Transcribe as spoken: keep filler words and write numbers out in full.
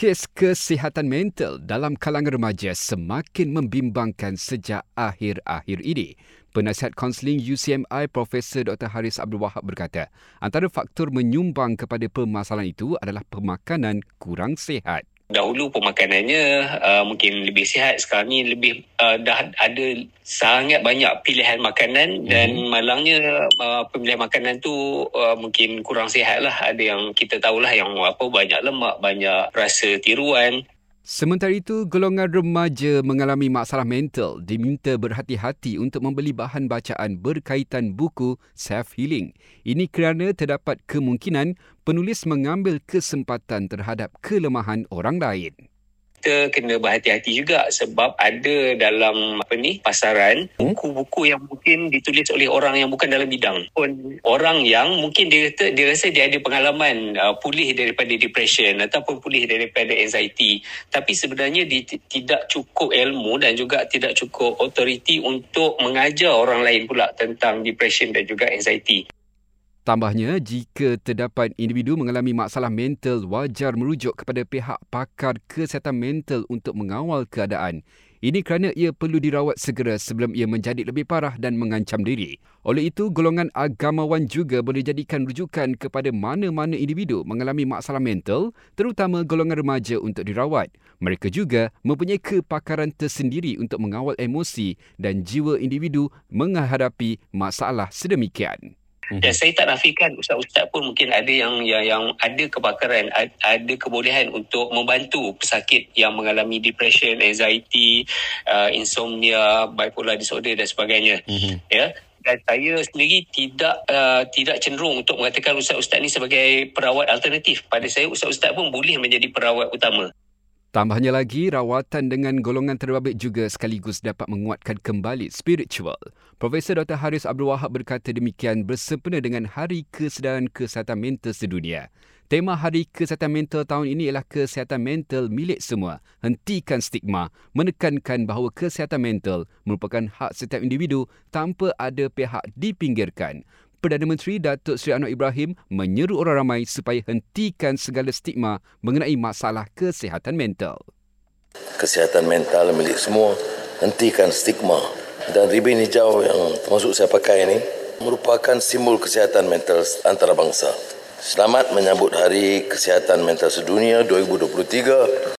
kes kesihatan mental dalam kalangan remaja semakin membimbangkan sejak akhir-akhir ini. Penasihat Kaunseling U C M I Profesor Doktor Haris Abdul Wahab berkata, antara faktor menyumbang kepada permasalahan itu adalah pemakanan kurang sihat. Dahulu pemakanannya uh, mungkin lebih sihat, sekarang ni lebih uh, dah ada sangat banyak pilihan makanan, dan hmm. malangnya uh, pemilihan makanan tu uh, mungkin kurang sihat lah. Ada yang kita tahulah yang apa, banyak lemak, banyak rasa tiruan. Sementara itu, golongan remaja mengalami masalah mental diminta berhati-hati untuk membeli bahan bacaan berkaitan buku self-healing. Ini kerana terdapat kemungkinan penulis mengambil kesempatan terhadap kelemahan orang lain. Kita kena berhati-hati juga sebab ada dalam apa ni pasaran buku-buku yang mungkin ditulis oleh orang yang bukan dalam bidang. Orang yang mungkin dia kata, dia rasa dia ada pengalaman uh, pulih daripada depression ataupun pulih daripada anxiety, tapi sebenarnya dia t- tidak cukup ilmu dan juga tidak cukup authority untuk mengajar orang lain pula tentang depression dan juga anxiety. Tambahnya, jika terdapat individu mengalami masalah mental, wajar merujuk kepada pihak pakar kesihatan mental untuk mengawal keadaan. Ini kerana ia perlu dirawat segera sebelum ia menjadi lebih parah dan mengancam diri. Oleh itu, golongan agamawan juga boleh jadikan rujukan kepada mana-mana individu mengalami masalah mental, terutama golongan remaja, untuk dirawat. Mereka juga mempunyai kepakaran tersendiri untuk mengawal emosi dan jiwa individu menghadapi masalah sedemikian. Dan saya tak nafikan ustaz-ustaz pun mungkin ada yang yang, yang ada kepakaran, ada kebolehan untuk membantu pesakit yang mengalami depression, anxiety, uh, insomnia, bipolar disorder dan sebagainya. Mm-hmm. Ya. Dan saya sendiri tidak uh, tidak cenderung untuk mengatakan ustaz-ustaz ni sebagai perawat alternatif. Pada saya, ustaz-ustaz pun boleh menjadi perawat utama. Tambahnya lagi, rawatan dengan golongan terbabit juga sekaligus dapat menguatkan kembali spiritual. Profesor Doktor Haris Abdul Wahab berkata demikian bersempena dengan Hari Kesedaran Kesihatan Mental Sedunia. Tema Hari Kesihatan Mental tahun ini ialah kesihatan mental milik semua. Hentikan stigma, menekankan bahawa kesihatan mental merupakan hak setiap individu tanpa ada pihak dipinggirkan. Perdana Menteri Datuk Seri Anwar Ibrahim menyeru orang ramai supaya hentikan segala stigma mengenai masalah kesihatan mental. Kesihatan mental milik semua, hentikan stigma. Dan ribbon hijau yang termasuk saya pakai ini merupakan simbol kesihatan mental antarabangsa. Selamat menyambut Hari Kesihatan Mental Sedunia dua ribu dua puluh tiga.